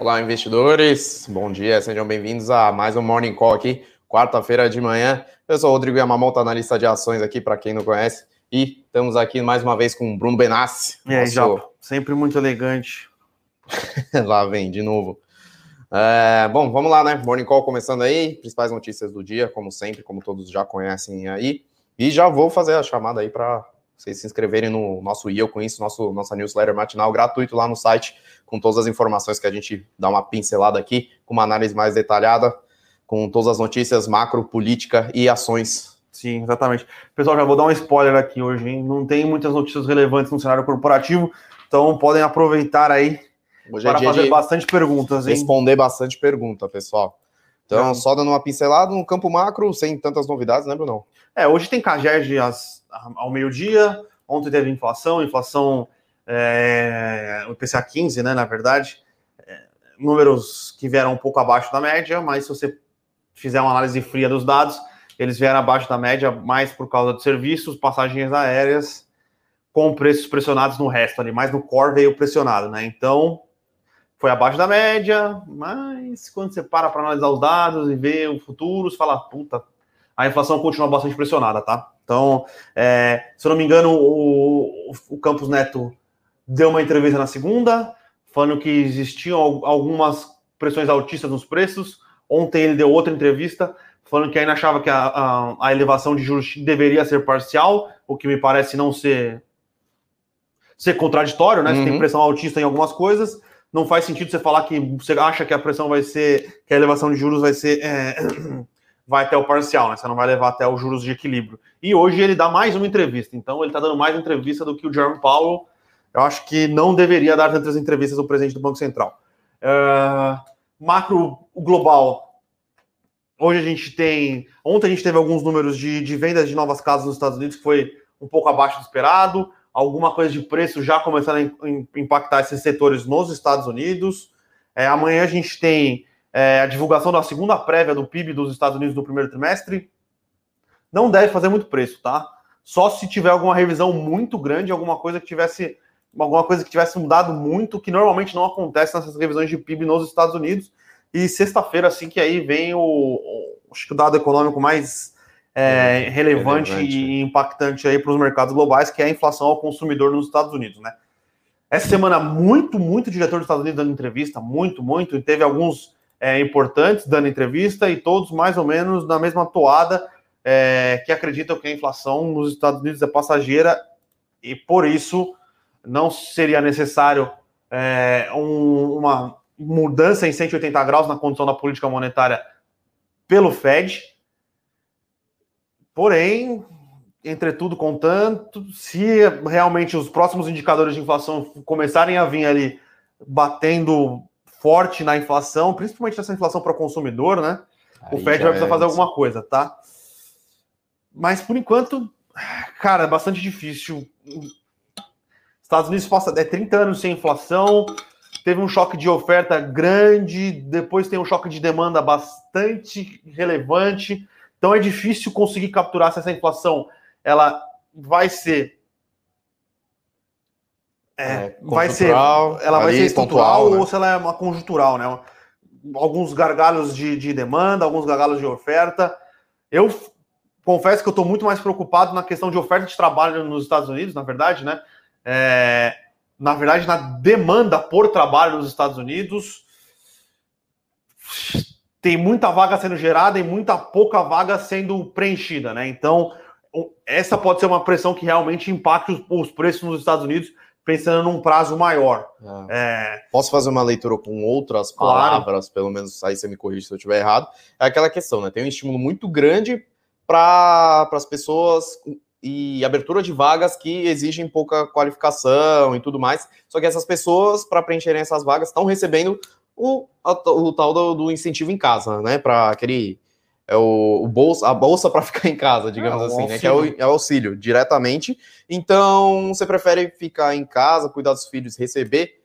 Olá, investidores. Bom dia, sejam bem-vindos a mais um Morning Call aqui, quarta-feira de manhã. Eu sou o Rodrigo Yamamoto, analista de ações aqui, para quem não conhece. E estamos aqui mais uma vez com o Bruno Benassi. E aí, Japa, sempre muito elegante. Lá vem, de novo. Bom, vamos lá, né? Morning Call começando aí, principais notícias do dia, como sempre, como todos já conhecem aí. E já vou fazer a chamada aí para vocês se inscreverem no nosso E Eu Com Isso, nossa newsletter matinal gratuito lá no site, com todas as informações que a gente dá uma pincelada aqui, com uma análise mais detalhada, com todas as notícias macro, política e ações. Sim, exatamente. Pessoal, já vou dar um spoiler aqui hoje, hein? Não tem muitas notícias relevantes no cenário corporativo, então podem aproveitar aí hoje para fazer bastante perguntas, hein? Responder bastante pergunta, pessoal. Então, só dando uma pincelada no campo macro, sem tantas novidades, né, Bruno? Hoje tem CAGED ao meio-dia, ontem teve inflação, o IPCA 15, né, na verdade, números que vieram um pouco abaixo da média, mas se você fizer uma análise fria dos dados, eles vieram abaixo da média, mais por causa de serviços, passagens aéreas, com preços pressionados no resto ali, mas no core veio pressionado, né, então... Foi abaixo da média, mas quando você para analisar os dados e ver o futuro, você fala, puta, a inflação continua bastante pressionada, tá? Então, se eu não me engano, o Campos Neto deu uma entrevista na segunda, falando que existiam algumas pressões altistas nos preços. Ontem ele deu outra entrevista, falando que ainda achava que a elevação de juros deveria ser parcial, o que me parece não ser contraditório, né? Uhum. Você tem pressão altista em algumas coisas. Não faz sentido você falar que você acha que a pressão vai ser, que a elevação de juros vai ser, vai até o parcial, né? Você não vai levar até os juros de equilíbrio. E hoje ele dá mais uma entrevista, então ele está dando mais entrevista do que o Jerome Powell. Eu acho que não deveria dar tantas entrevistas o presidente do Banco Central. Macro global. Hoje ontem a gente teve alguns números de vendas de novas casas nos Estados Unidos que foi um pouco abaixo do esperado. Alguma coisa de preço já começando a impactar esses setores nos Estados Unidos. Amanhã a gente tem a divulgação da segunda prévia do PIB dos Estados Unidos do primeiro trimestre. Não deve fazer muito preço, tá? Só se tiver alguma revisão muito grande, alguma coisa que tivesse mudado muito, que normalmente não acontece nessas revisões de PIB nos Estados Unidos. E sexta-feira, assim que aí vem acho que o dado econômico mais... relevante e impactante aí para os mercados globais, que é a inflação ao consumidor nos Estados Unidos, né? Essa semana, muito diretor dos Estados Unidos dando entrevista, muito, e teve alguns importantes dando entrevista e todos mais ou menos na mesma toada, que acreditam que a inflação nos Estados Unidos é passageira e por isso não seria necessário uma mudança em 180 graus na condução da política monetária pelo Fed. Porém, entretudo, contanto, se realmente os próximos indicadores de inflação começarem a vir ali batendo forte na inflação, principalmente nessa inflação para o consumidor, né? Aí o Fed vai precisar fazer alguma coisa, tá? Mas, por enquanto, cara, é bastante difícil. Estados Unidos passa 30 anos sem inflação, teve um choque de oferta grande, depois tem um choque de demanda bastante relevante. Então é difícil conseguir capturar se essa inflação ela vai ser estrutural, né? Ou se ela é uma conjuntural, né? Alguns gargalos de demanda, alguns gargalos de oferta. Eu confesso que eu estou muito mais preocupado na questão de oferta de trabalho nos Estados Unidos, na verdade, né? Na demanda por trabalho nos Estados Unidos. Tem muita vaga sendo gerada e muita pouca vaga sendo preenchida, né? Então, essa pode ser uma pressão que realmente impacte os preços nos Estados Unidos, pensando num prazo maior. Posso fazer uma leitura com outras palavras, pelo menos aí você me corrige se eu estiver errado. É aquela questão, né? Tem um estímulo muito grande para as pessoas e abertura de vagas que exigem pouca qualificação e tudo mais. Só que essas pessoas, para preencherem essas vagas, estão recebendo o tal do incentivo em casa, né? Para aquele... a bolsa para ficar em casa, digamos assim, né? Que é o auxílio, diretamente. Então, você prefere ficar em casa, cuidar dos filhos, receber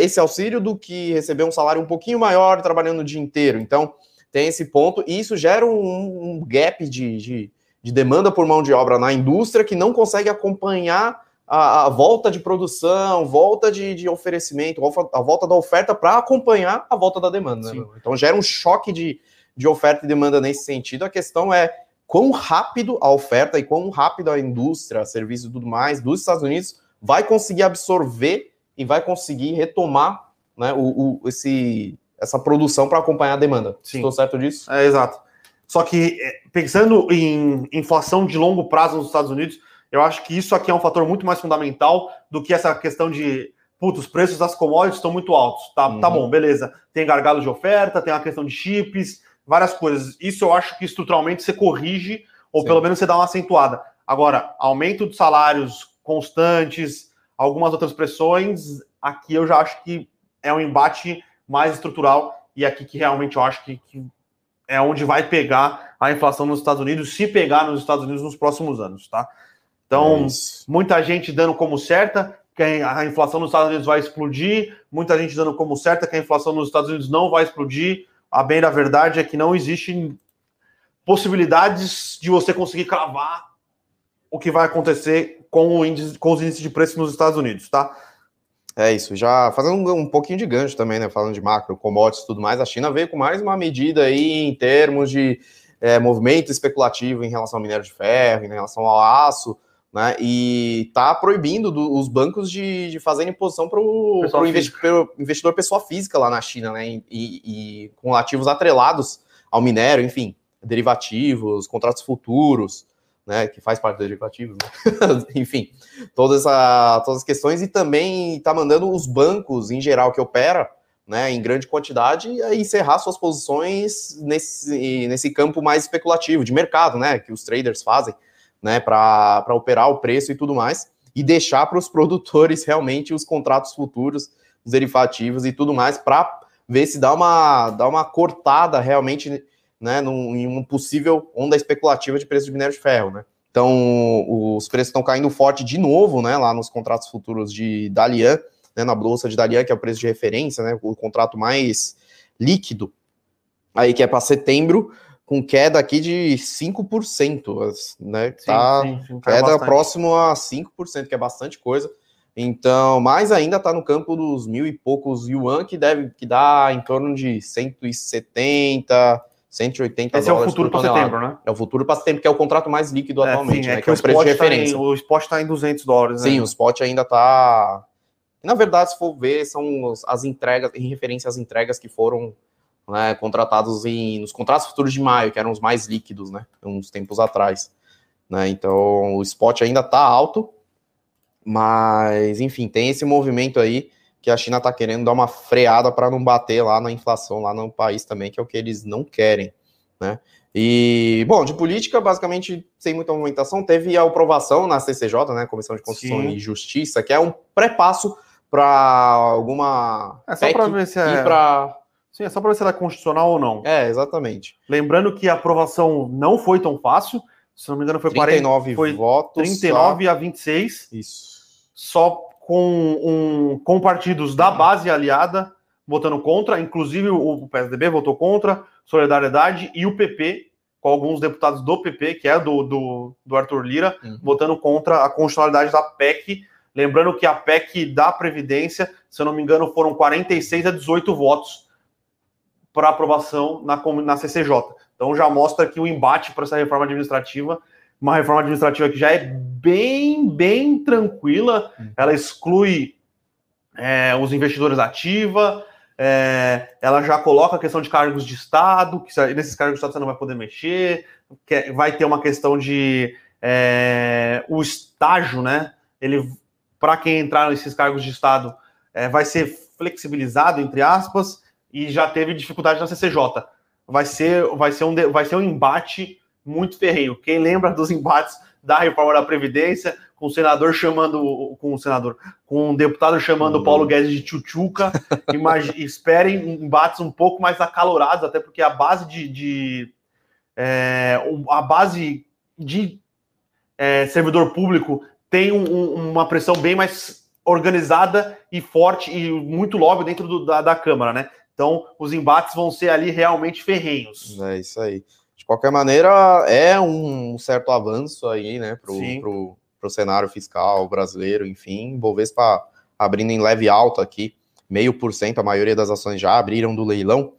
esse auxílio do que receber um salário um pouquinho maior trabalhando o dia inteiro. Então, tem esse ponto. E isso gera um gap de demanda por mão de obra na indústria que não consegue acompanhar a volta de produção, volta de oferecimento, a volta da oferta para acompanhar a volta da demanda. Né? Então gera um choque de oferta e demanda nesse sentido. A questão é quão rápido a oferta e quão rápido a indústria, serviços e tudo mais dos Estados Unidos vai conseguir absorver e vai conseguir retomar, né, essa produção para acompanhar a demanda. Sim. Estou certo disso? É, exato. Só que pensando em inflação de longo prazo nos Estados Unidos, eu acho que isso aqui é um fator muito mais fundamental do que essa questão de, os preços das commodities estão muito altos. Tá, Tá bom, beleza. Tem gargalo de oferta, tem a questão de chips, várias coisas. Isso eu acho que estruturalmente você corrige, ou Sim. pelo menos você dá uma acentuada. Agora, aumento de salários constantes, algumas outras pressões, aqui eu já acho que é um embate mais estrutural e aqui que realmente eu acho que é onde vai pegar a inflação nos Estados Unidos, se pegar nos Estados Unidos nos próximos anos, tá? Então, muita gente dando como certa que a inflação nos Estados Unidos vai explodir, muita gente dando como certa que a inflação nos Estados Unidos não vai explodir. A bem da verdade é que não existem possibilidades de você conseguir cravar o que vai acontecer com os índices de preço nos Estados Unidos, tá? É isso, já fazendo um pouquinho de gancho também, né? Falando de macro, commodities e tudo mais, a China veio com mais uma medida aí em termos de movimento especulativo em relação ao minério de ferro, em relação ao aço, né? E está proibindo os bancos de fazerem imposição para o investidor pessoa física lá na China, né? E com ativos atrelados ao minério, enfim, derivativos, contratos futuros, né, que faz parte dos derivativos, né? Enfim, todas as questões, e também está mandando os bancos, em geral, que opera, né, em grande quantidade, encerrar suas posições nesse campo mais especulativo, de mercado, né, que os traders fazem, né, para operar o preço e tudo mais, e deixar para os produtores realmente os contratos futuros, os derivativos e tudo mais, para ver se dá uma cortada realmente, né, em uma possível onda especulativa de preço de minério de ferro, né? Então, os preços estão caindo forte de novo, né, lá nos contratos futuros de Dalian, né, na bolsa de Dalian, que é o preço de referência, né, o contrato mais líquido, aí que é para setembro, com queda aqui de 5%, né? Tá, sim, queda próximo a 5%, que é bastante coisa. Então, mas ainda está no campo dos 1.000 e poucos Yuan, que dá em torno de 170... 180 Esse dólares. Esse é o futuro para setembro, né? É o futuro para setembro, que é o contrato mais líquido atualmente, sim, né? Que é o preço de referência. O spot está em $200, né? Sim, o spot ainda está... Na verdade, se for ver, são as entregas, em referência às entregas que foram, né, contratadas nos contratos futuros de maio, que eram os mais líquidos, né? Uns tempos atrás. Né? Então, o spot ainda está alto, mas, enfim, tem esse movimento aí, que a China está querendo dar uma freada para não bater lá na inflação, lá no país também, que é o que eles não querem, né? E, bom, de política, basicamente, sem muita movimentação, teve a aprovação na CCJ, né, Comissão de Constituição Sim. e Justiça, que é um pré-passo para alguma... É só para ver se é... Sim, é só para ver se ela é constitucional ou não. É, exatamente. Lembrando que a aprovação não foi tão fácil, se não me engano foi 39 votos. 39 a 26. Isso. Só... Com partidos da base aliada votando contra, inclusive o PSDB votou contra, Solidariedade, e o PP, com alguns deputados do PP, que é do Arthur Lira, votando contra a constitucionalidade da PEC. Lembrando que a PEC da Previdência, se eu não me engano, foram 46 a 18 votos para aprovação na CCJ. Então já mostra aqui o embate para essa reforma administrativa. Uma reforma administrativa que já é bem tranquila, ela exclui os investidores ativa, ela já coloca a questão de cargos de Estado, que nesses cargos de Estado você não vai poder mexer, que vai ter uma questão de o estágio, né? Para quem entrar nesses cargos de Estado vai ser flexibilizado, entre aspas, e já teve dificuldade na CCJ. Vai ser um embate muito ferrenho. Quem lembra dos embates da reforma da Previdência, com o senador chamando... Com o deputado chamando o Paulo Guedes de tchutchuca. Esperem embates um pouco mais acalorados, até porque a base de servidor público tem uma pressão bem mais organizada e forte e muito lobby dentro da Câmara, né? Então, os embates vão ser ali realmente ferrenhos. É isso aí. De qualquer maneira, é um certo avanço aí, né, pro para o cenário fiscal brasileiro, enfim. Ibovespa abrindo em leve alta aqui, 0,5%, a maioria das ações já abriram do leilão.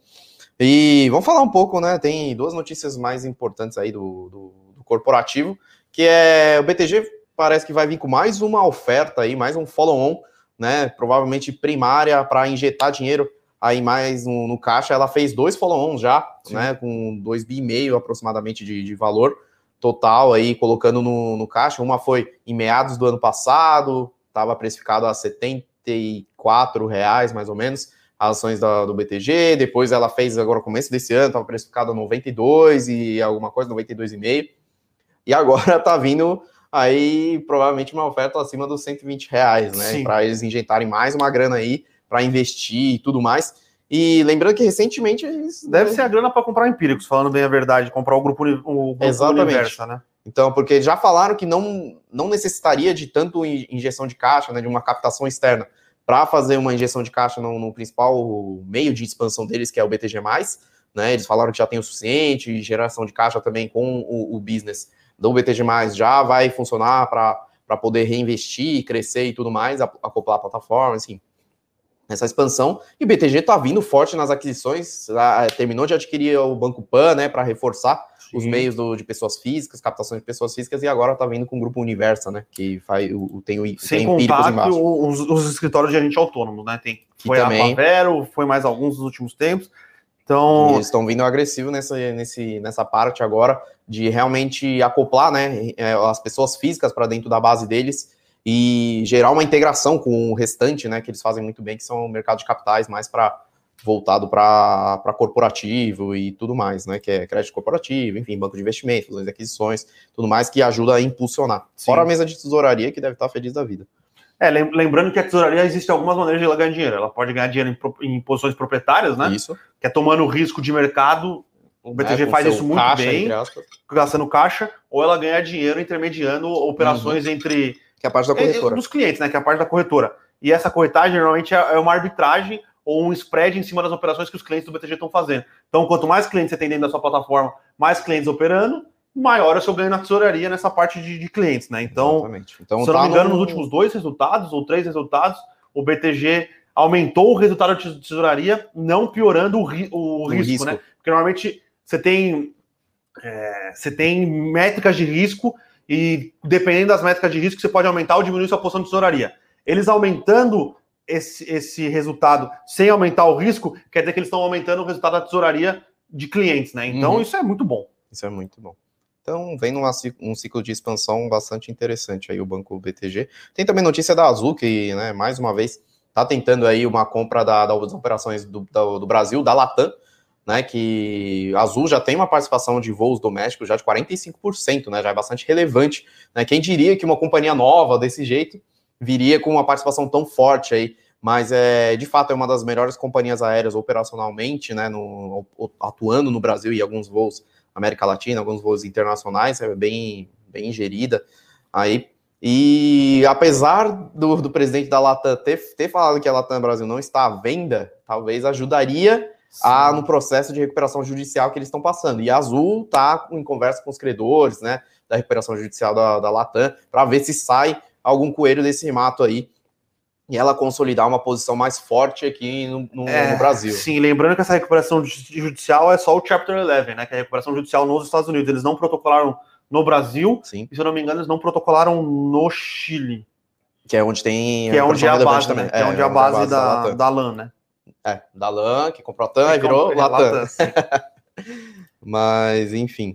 E vamos falar um pouco, né? Tem duas notícias mais importantes aí do corporativo, que é o BTG parece que vai vir com mais uma oferta aí, mais um follow-on, né? Provavelmente primária para injetar dinheiro aí mais no caixa. Ela fez 2 follow-ons já, sim, né? Com 2,5 bi aproximadamente de valor total aí, colocando no caixa. Uma foi em meados do ano passado, estava precificado a R$74 mais ou menos, as ações do BTG. Depois ela fez agora no começo desse ano, estava precificado a 92 e alguma coisa, 92,5. E agora está vindo aí provavelmente uma oferta acima dos R$120, né? Para eles injetarem mais uma grana aí para investir e tudo mais. E lembrando que recentemente eles deve ser a grana para comprar empíricos, falando bem a verdade, comprar o grupo exatamente. Universo, né? Então, porque já falaram que não necessitaria de tanto injeção de caixa, né, de uma captação externa, para fazer uma injeção de caixa no principal meio de expansão deles, que é o BTG+, né? Eles falaram que já tem o suficiente, e geração de caixa também com o business do BTG+, já vai funcionar para poder reinvestir, crescer e tudo mais, acoplar a plataforma, assim, essa expansão. E o BTG está vindo forte nas aquisições, terminou de adquirir o Banco Pan, né, para reforçar os meios de pessoas físicas, captação de pessoas físicas, e agora está vindo com o Grupo Universa, né, que faz, tem empíricos embaixo. Sem contar os escritórios de agente autônomo, né, tem, foi também, a Pavero, foi mais alguns nos últimos tempos. Então, eles estão vindo agressivo nessa parte agora de realmente acoplar, né, as pessoas físicas para dentro da base deles e gerar uma integração com o restante, né, que eles fazem muito bem, que são o mercado de capitais mais voltado para corporativo e tudo mais, né, que é crédito corporativo, enfim, banco de investimentos, fusões e aquisições, tudo mais que ajuda a impulsionar. Sim. Fora a mesa de tesouraria, que deve estar feliz da vida. Lembrando que a tesouraria existe algumas maneiras de ela ganhar dinheiro. Ela pode ganhar dinheiro em posições proprietárias, né? Isso. Que é tomando risco de mercado. O BTG faz isso muito caixa, bem, gastando caixa, ou ela ganha dinheiro intermediando operações entre... Que é a parte da corretora. Dos clientes, né? Que é a parte da corretora. E essa corretagem, normalmente, é uma arbitragem ou um spread em cima das operações que os clientes do BTG estão fazendo. Então, quanto mais clientes você tem dentro da sua plataforma, mais clientes operando, maior é o seu ganho na tesouraria nessa parte de clientes, né? Então, exatamente. Então, se eu não me engano, nos últimos 2 resultados ou 3 resultados, o BTG aumentou o resultado de tesouraria, não piorando o risco, né? Porque normalmente você tem métricas de risco e dependendo das métricas de risco, você pode aumentar ou diminuir sua posição de tesouraria. Eles aumentando esse resultado sem aumentar o risco, quer dizer que eles estão aumentando o resultado da tesouraria de clientes, né? Então, isso é muito bom. Isso é muito bom. Então, vem um ciclo de expansão bastante interessante aí o Banco BTG. Tem também notícia da Azul, que, né, mais uma vez está tentando aí uma compra das operações do Brasil, da Latam, né, que a Azul já tem uma participação de voos domésticos já de 45%, né, já é bastante relevante. Né? Quem diria que uma companhia nova desse jeito viria com uma participação tão forte aí, mas de fato é uma das melhores companhias aéreas operacionalmente, né, atuando no Brasil e alguns voos América Latina, alguns voos internacionais, é bem gerida aí. E apesar do presidente da Latam ter falado que a Latam Brasil não está à venda, talvez ajudaria no processo de recuperação judicial que eles estão passando. E a Azul está em conversa com os credores, né, da recuperação judicial da Latam, para ver se sai algum coelho desse mato aí e ela consolidar uma posição mais forte aqui no Brasil. Sim, lembrando que essa recuperação judicial é só o Chapter 11, né? Que é a recuperação judicial nos Estados Unidos. Eles não protocolaram no Brasil, sim, e se eu não me engano, eles não protocolaram no Chile. Que é onde tem... Que é onde é a base, também. Né? Que é onde é a base da LAN, né? É, da LAN, que comprou a TAM e virou Latam. Mas, enfim.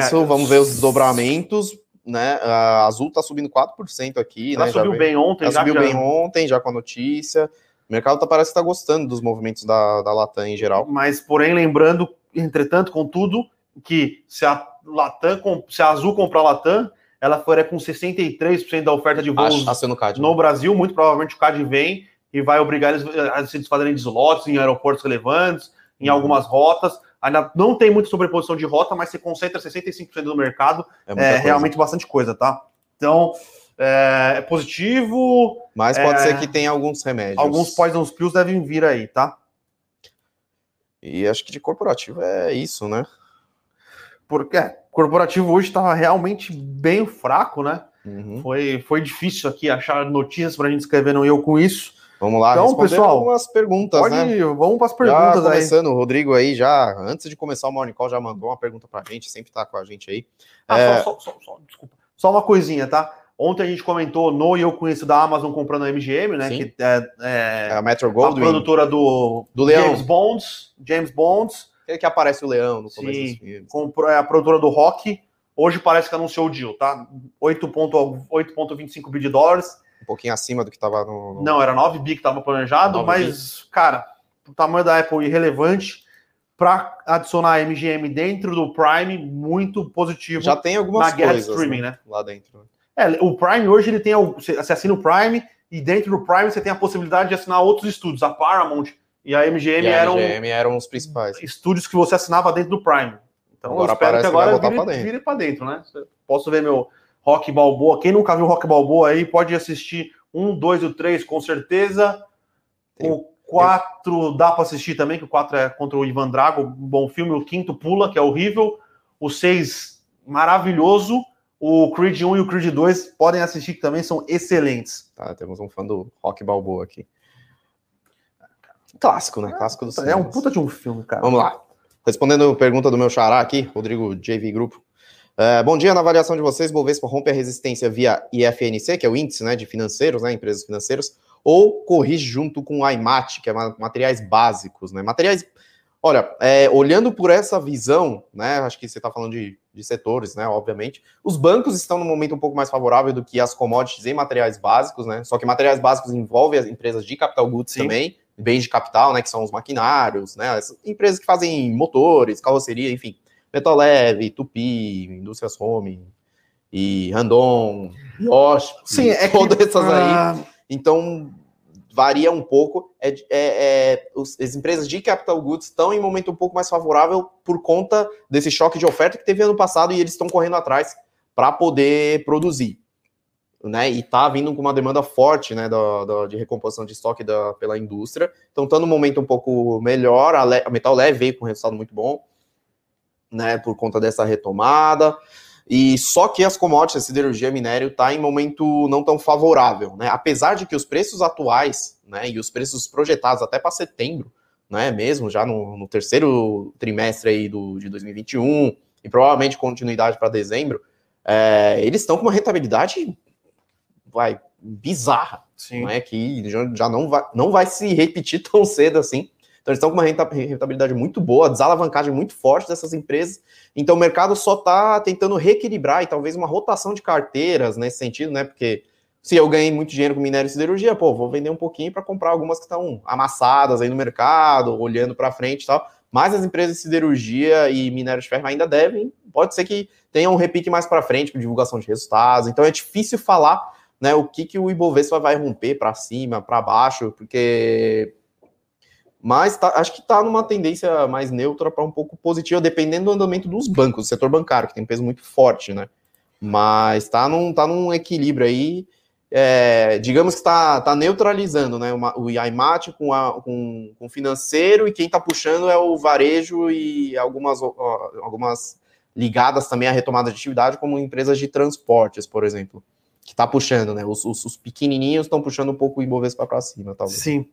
Isso, vamos ver os desdobramentos... Né, a Azul tá subindo 4% aqui. Ela, né, subiu bem ontem. Já com a notícia. O mercado parece que tá gostando dos movimentos da Latam em geral. Mas, porém, lembrando, entretanto, contudo, que se a Azul comprar a Latam, ela faria com 63% da oferta de voos CAD, no Brasil. Muito provavelmente o CAD vem e vai obrigar eles a se desfazerem de slots em aeroportos relevantes, em algumas rotas. Ainda não tem muita sobreposição de rota, mas se concentra 65% do mercado. É realmente bastante coisa, tá? Então, é positivo. Mas pode ser que tenha alguns remédios. Alguns poison pills devem vir aí, tá? E acho que de corporativo é isso, né? Porque corporativo hoje estava realmente bem fraco, né? Uhum. Foi difícil aqui achar notícias para a gente escrever no Eu Com Isso. Vamos lá, então, pessoal, algumas perguntas, né? Vamos para as perguntas já começando, aí. O Rodrigo aí já, antes de começar o Morning Call, já mandou uma pergunta para a gente, sempre está com a gente aí. Desculpa. Só uma coisinha, tá? Ontem a gente comentou no Eu Com Isso da Amazon comprando a MGM, né? Sim. Que é a Metro Gold, a produtora do Leão. James Bonds. É que aparece o Leão no começo dos filmes. Comprou, é a produtora do Rocky. Hoje parece que anunciou o deal, tá? 8,25 bi de dólares. Um pouquinho acima do que estava no... Não, era 9 bi que estava planejado, mas, cara, o tamanho da Apple irrelevante para adicionar a MGM dentro do Prime, muito positivo. Já tem algumas coisas na guerra de streaming, né? Lá dentro. É, o Prime hoje, ele tem... Você assina o Prime e dentro do Prime você tem a possibilidade de assinar outros estúdios. A Paramount e a MGM eram os principais estúdios que você assinava dentro do Prime. Então agora eu espero que agora vire para dentro, né? Posso ver meu Rocky Balboa. Quem nunca viu Rocky Balboa aí pode assistir 1, 2 e o 3, com certeza. O 4 dá para assistir também, que o 4 é contra o Ivan Drago, um bom filme. O 5 pula, que é horrível. O 6, maravilhoso. O Creed 1 e o Creed 2 podem assistir, que também são excelentes. Tá, temos um fã do Rocky Balboa aqui. Clássico, né? Clássico do cinema. É um puta de um filme, cara. Vamos lá. Respondendo a pergunta do meu xará aqui, Rodrigo JV Grupo. Bom dia, na avaliação de vocês, Bovespa rompe a resistência via IFNC, que é o índice, né, de financeiros, né, empresas financeiras, ou corrige junto com a IMAT, que é materiais básicos, né? Materiais... Olha, olhando por essa visão, né, acho que você está falando de setores, né, obviamente, os bancos estão num momento um pouco mais favorável do que as commodities e materiais básicos, né? Só que materiais básicos envolvem as empresas de capital goods também, bens de capital, né, que são os maquinários, né, as empresas que fazem motores, carroceria, enfim, Metal Leve, Tupi, Indústrias Home, e Randon, Yoshi, todas essas aí. Então, varia um pouco. As empresas de capital goods estão em um momento um pouco mais favorável por conta desse choque de oferta que teve ano passado e eles estão correndo atrás para poder produzir. Né, e tá vindo com uma demanda forte, né, de recomposição de estoque pela indústria. Então tá num momento um pouco melhor, a Metal Leve veio com um resultado muito bom, né, por conta dessa retomada. E só que as commodities, siderurgia, minério, tá em momento não tão favorável, né, apesar de que os preços atuais, né, e os preços projetados até para setembro, né, mesmo já no terceiro trimestre aí de 2021 e provavelmente continuidade para dezembro, eles estão com uma rentabilidade bizarra, né, que já não vai se repetir tão cedo assim. Então eles estão com uma rentabilidade muito boa, desalavancagem muito forte dessas empresas. Então o mercado só está tentando reequilibrar e talvez uma rotação de carteiras nesse sentido, né, porque se eu ganhei muito dinheiro com minério e siderurgia, vou vender um pouquinho para comprar algumas que estão amassadas aí no mercado, olhando para frente e tal. Mas as empresas de siderurgia e minério de ferro ainda devem, pode ser que tenha um repique mais para frente com divulgação de resultados. Então é difícil falar, né, o que o Ibovespa vai romper para cima, para baixo, porque... Mas acho que está numa tendência mais neutra para um pouco positiva, dependendo do andamento dos bancos, do setor bancário, que tem um peso muito forte, né? Mas tá num equilíbrio aí, digamos que está neutralizando, né? O IMAT com o financeiro, e quem está puxando é o varejo e algumas ligadas também à retomada de atividade, como empresas de transportes, por exemplo. Que está puxando, né? Os pequenininhos estão puxando um pouco o Ibovespa para cima, talvez. Sim.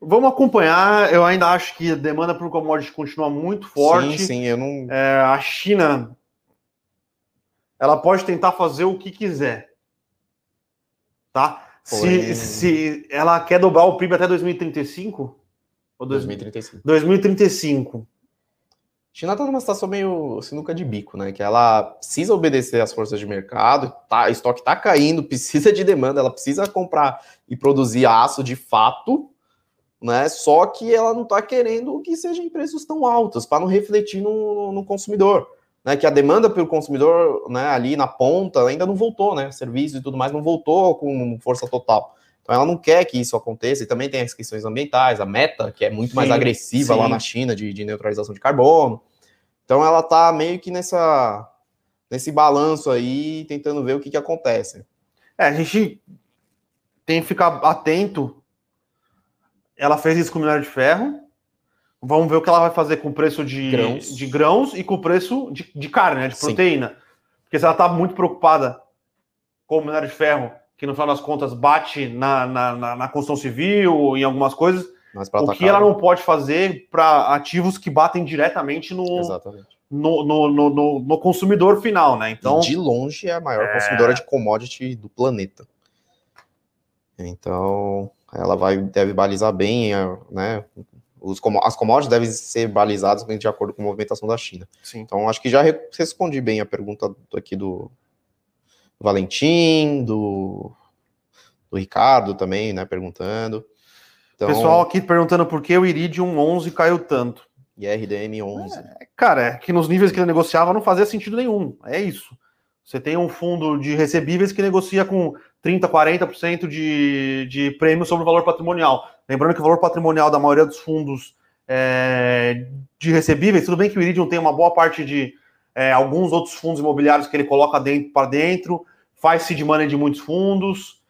Vamos acompanhar. Eu ainda acho que a demanda por commodities continua muito forte. Sim, eu não... a China, ela pode tentar fazer o que quiser. Tá? Se ela quer dobrar o PIB até 2035... Ou 2035. China está numa situação meio sinuca de bico, né? Que ela precisa obedecer às forças de mercado, o estoque está caindo, precisa de demanda, ela precisa comprar e produzir aço de fato, né? Só que ela não está querendo que sejam preços tão altos, para não refletir no consumidor, né? Que a demanda pelo consumidor, né, ali na ponta ainda não voltou, né? Serviços e tudo mais não voltou com força total. Então ela não quer que isso aconteça, e também tem as questões ambientais, a meta, que é muito mais agressiva lá na China, de neutralização de carbono. Então ela está meio que nesse balanço aí, tentando ver o que acontece. A gente tem que ficar atento. Ela fez isso com o minério de ferro, Vamos ver o que ela vai fazer com o preço de grãos e com o preço de carne, né, de proteína. Porque se ela está muito preocupada com o minério de ferro, que no final das contas bate na construção civil, em algumas coisas, ela não pode fazer para ativos que batem diretamente no consumidor final, né? Então, e de longe é a maior consumidora de commodity do planeta. Então, ela deve balizar bem, né? As commodities devem ser balizadas de acordo com a movimentação da China. Sim. Então, acho que já respondi bem a pergunta aqui do Valentim, do Ricardo também, né, perguntando. Então, pessoal aqui perguntando por que o Iridium 11 caiu tanto. E RDM 11. Cara, que nos níveis que ele negociava não fazia sentido nenhum. É isso. Você tem um fundo de recebíveis que negocia com 30%, 40% de prêmio sobre o valor patrimonial. Lembrando que o valor patrimonial da maioria dos fundos de recebíveis, tudo bem que o Iridium tem uma boa parte de alguns outros fundos imobiliários que ele coloca para dentro, faz seed money de muitos fundos,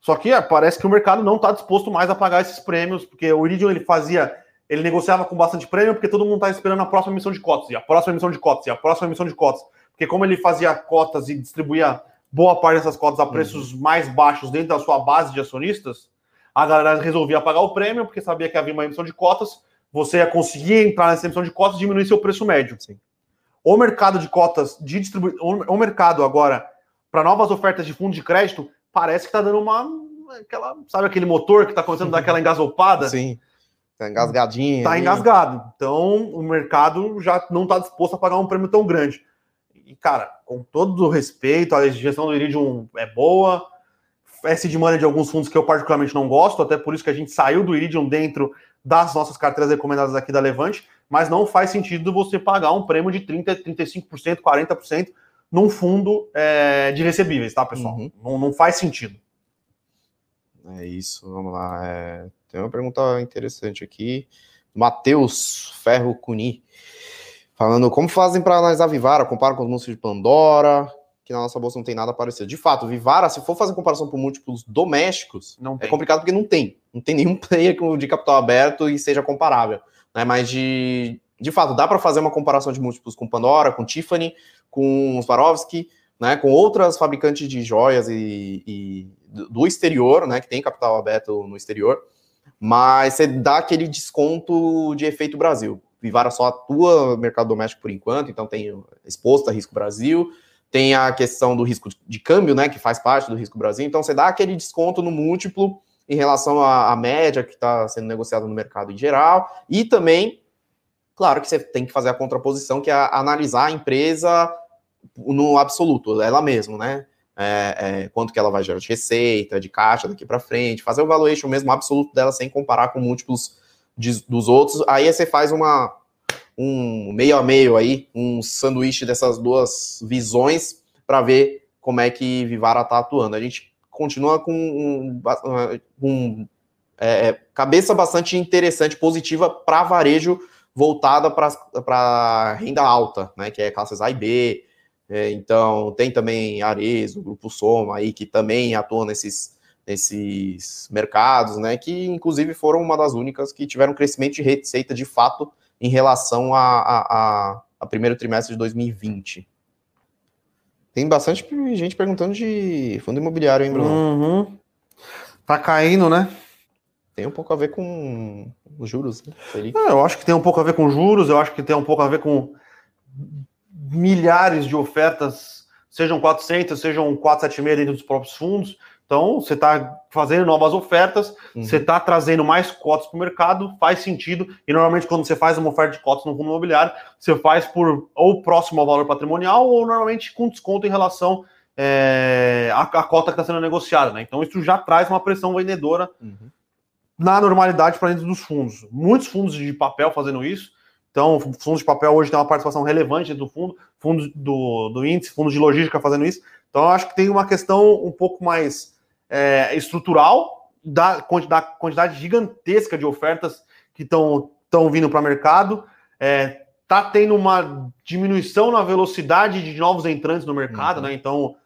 só que parece que o mercado não está disposto mais a pagar esses prêmios, porque o Iridium ele negociava com bastante prêmio, porque todo mundo está esperando a próxima emissão de cotas, e a próxima emissão de cotas, e a próxima emissão de cotas. Porque como ele fazia cotas e distribuía boa parte dessas cotas a preços mais baixos dentro da sua base de acionistas, a galera resolvia pagar o prêmio, porque sabia que havia uma emissão de cotas, você ia conseguir entrar nessa emissão de cotas e diminuir seu preço médio. Sim. O mercado de cotas de distribuição, o mercado agora, para novas ofertas de fundo de crédito, parece que está dando sabe aquele motor que está começando a dar aquela engasopada? Sim, está engasgadinho. Está engasgado. Então, o mercado já não está disposto a pagar um prêmio tão grande. E, cara, com todo o respeito, a gestão do Iridium é boa, seed money de alguns fundos que eu particularmente não gosto, até por isso que a gente saiu do Iridium dentro das nossas carteiras recomendadas aqui da Levante, mas não faz sentido você pagar um prêmio de 30%, 35%, 40% num fundo de recebíveis, tá, pessoal? Uhum. Não faz sentido. É isso, vamos lá. Tem uma pergunta interessante aqui. Matheus Ferro Cuni, falando como fazem para analisar Vivara, comparam com os múltiplos de Pandora, que na nossa bolsa não tem nada parecido. De fato, Vivara, se for fazer comparação por múltiplos domésticos, é complicado porque não tem nenhum player de capital aberto e seja comparável, né? Mas de fato, dá para fazer uma comparação de múltiplos com Pandora, com Tiffany, com Swarovski, né, com outras fabricantes de joias e do exterior, né, que tem capital aberto no exterior, mas você dá aquele desconto de efeito Brasil. Vivara só atua no mercado doméstico por enquanto, então tem exposto a risco Brasil, tem a questão do risco de câmbio, né, que faz parte do risco Brasil, então você dá aquele desconto no múltiplo em relação à média que está sendo negociada no mercado em geral, e também, claro que você tem que fazer a contraposição, que é analisar a empresa no absoluto, ela mesma, né, quanto que ela vai gerar de receita, de caixa daqui para frente, fazer o valuation mesmo absoluto dela sem comparar com múltiplos dos outros, aí você faz um meio a meio aí, um sanduíche dessas duas visões para ver como é que Vivara tá atuando. A gente continua com cabeça bastante interessante, positiva para varejo, voltada para renda alta, né, que é classes A e B, então tem também Ares, o Grupo Soma aí, que também atua nesses mercados, né, que inclusive foram uma das únicas que tiveram crescimento de receita de fato em relação a primeiro trimestre de 2020. Tem bastante gente perguntando de fundo imobiliário, hein, Bruno? Uhum. Tá caindo, né? Tem um pouco a ver com os juros, né? Eu acho que tem um pouco a ver com juros, eu acho que tem um pouco a ver com milhares de ofertas, sejam 400, sejam 476 dentro dos próprios fundos. Então, você está fazendo novas ofertas, você está trazendo mais cotas para o mercado, faz sentido. E, normalmente, quando você faz uma oferta de cotas no fundo imobiliário, você faz por ou próximo ao valor patrimonial ou, normalmente, com desconto em relação à cota que está sendo negociada, né? Então, isso já traz uma pressão vendedora na normalidade para dentro dos fundos. Muitos fundos de papel fazendo isso. Então, fundos de papel hoje tem uma participação relevante dentro do fundo, fundos do índice, fundos de logística fazendo isso. Então, eu acho que tem uma questão um pouco mais estrutural, da quantidade gigantesca de ofertas que estão vindo para o mercado, está tendo uma diminuição na velocidade de novos entrantes no mercado, né? Então,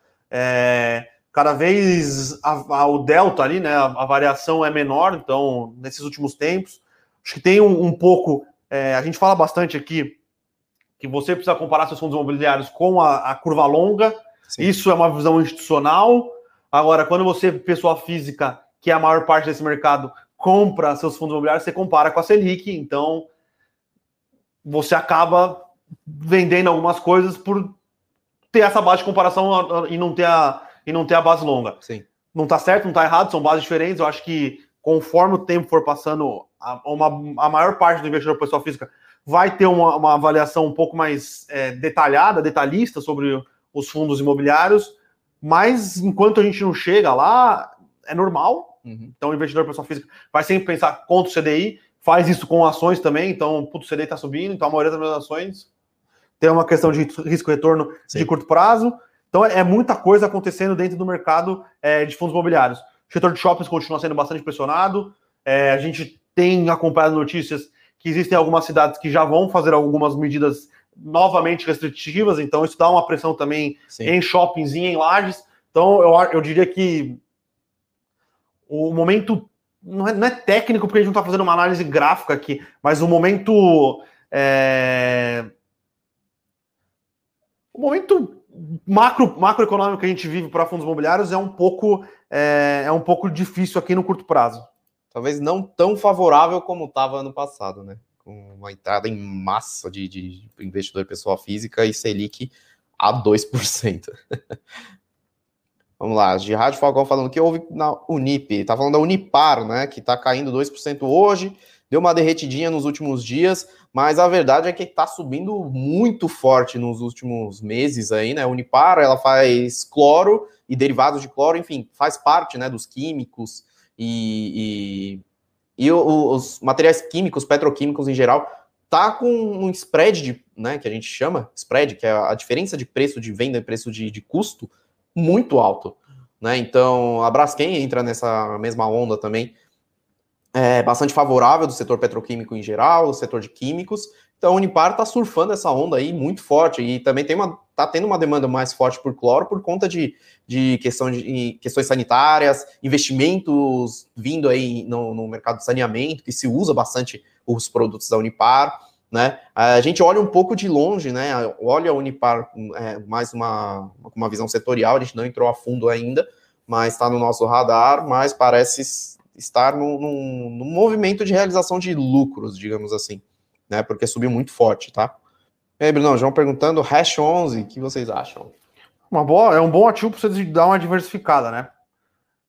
cada vez o delta ali, né, a variação é menor, então, nesses últimos tempos, acho que tem um pouco A gente fala bastante aqui que você precisa comparar seus fundos imobiliários com a curva longa. Sim. Isso é uma visão institucional. Agora, quando você, pessoa física, que é a maior parte desse mercado, compra seus fundos imobiliários, você compara com a Selic. Então, você acaba vendendo algumas coisas por ter essa base de comparação e não ter a base longa. Sim. Não está certo, não está errado, são bases diferentes. Eu acho que conforme o tempo for passando, a maior parte do investidor pessoa física vai ter uma avaliação um pouco mais detalhista sobre os fundos imobiliários, mas enquanto a gente não chega lá, é normal. Uhum. Então o investidor pessoa física vai sempre pensar contra o CDI, faz isso com ações também. Então, o CDI está subindo, então a maioria das minhas ações tem uma questão de risco-retorno de curto prazo. Então, é muita coisa acontecendo dentro do mercado de fundos imobiliários. O setor de shoppings continua sendo bastante pressionado. A gente tem acompanhado notícias que existem algumas cidades que já vão fazer algumas medidas novamente restritivas, então isso dá uma pressão também em shoppings e em lajes. Então, eu diria que o momento não é técnico, porque a gente não está fazendo uma análise gráfica aqui, mas o momento... O momento macroeconômico que a gente vive para fundos imobiliários é um pouco difícil aqui no curto prazo. Talvez não tão favorável como estava ano passado, né? Com uma entrada em massa de investidor pessoa física e Selic a 2%. Vamos lá, Gerardo Falcão falando que houve na Unip. Está falando da Unipar, né? Que está caindo 2% hoje, deu uma derretidinha nos últimos dias, mas a verdade é que está subindo muito forte nos últimos meses aí, né? A Unipar, ela faz cloro e derivados de cloro, enfim, faz parte, né, dos químicos. E os materiais químicos, petroquímicos em geral, tá com um spread, né, que a gente chama spread, que é a diferença de preço de venda e preço de custo, muito alto, né? Então a Braskem entra nessa mesma onda também, bastante favorável do setor petroquímico em geral, do setor de químicos. Então a Unipar tá surfando essa onda aí muito forte, e também tá tendo uma demanda mais forte por cloro por conta de questões sanitárias, investimentos vindo aí no mercado de saneamento, que se usa bastante os produtos da Unipar, né? A gente olha um pouco de longe, né? Olha a Unipar mais uma visão setorial, a gente não entrou a fundo ainda, mas está no nosso radar, mas parece estar num movimento de realização de lucros, digamos assim, né? Porque subiu muito forte, tá? E aí, Bruno, João perguntando, Hash 11, o que vocês acham? É um bom ativo para você dar uma diversificada, né?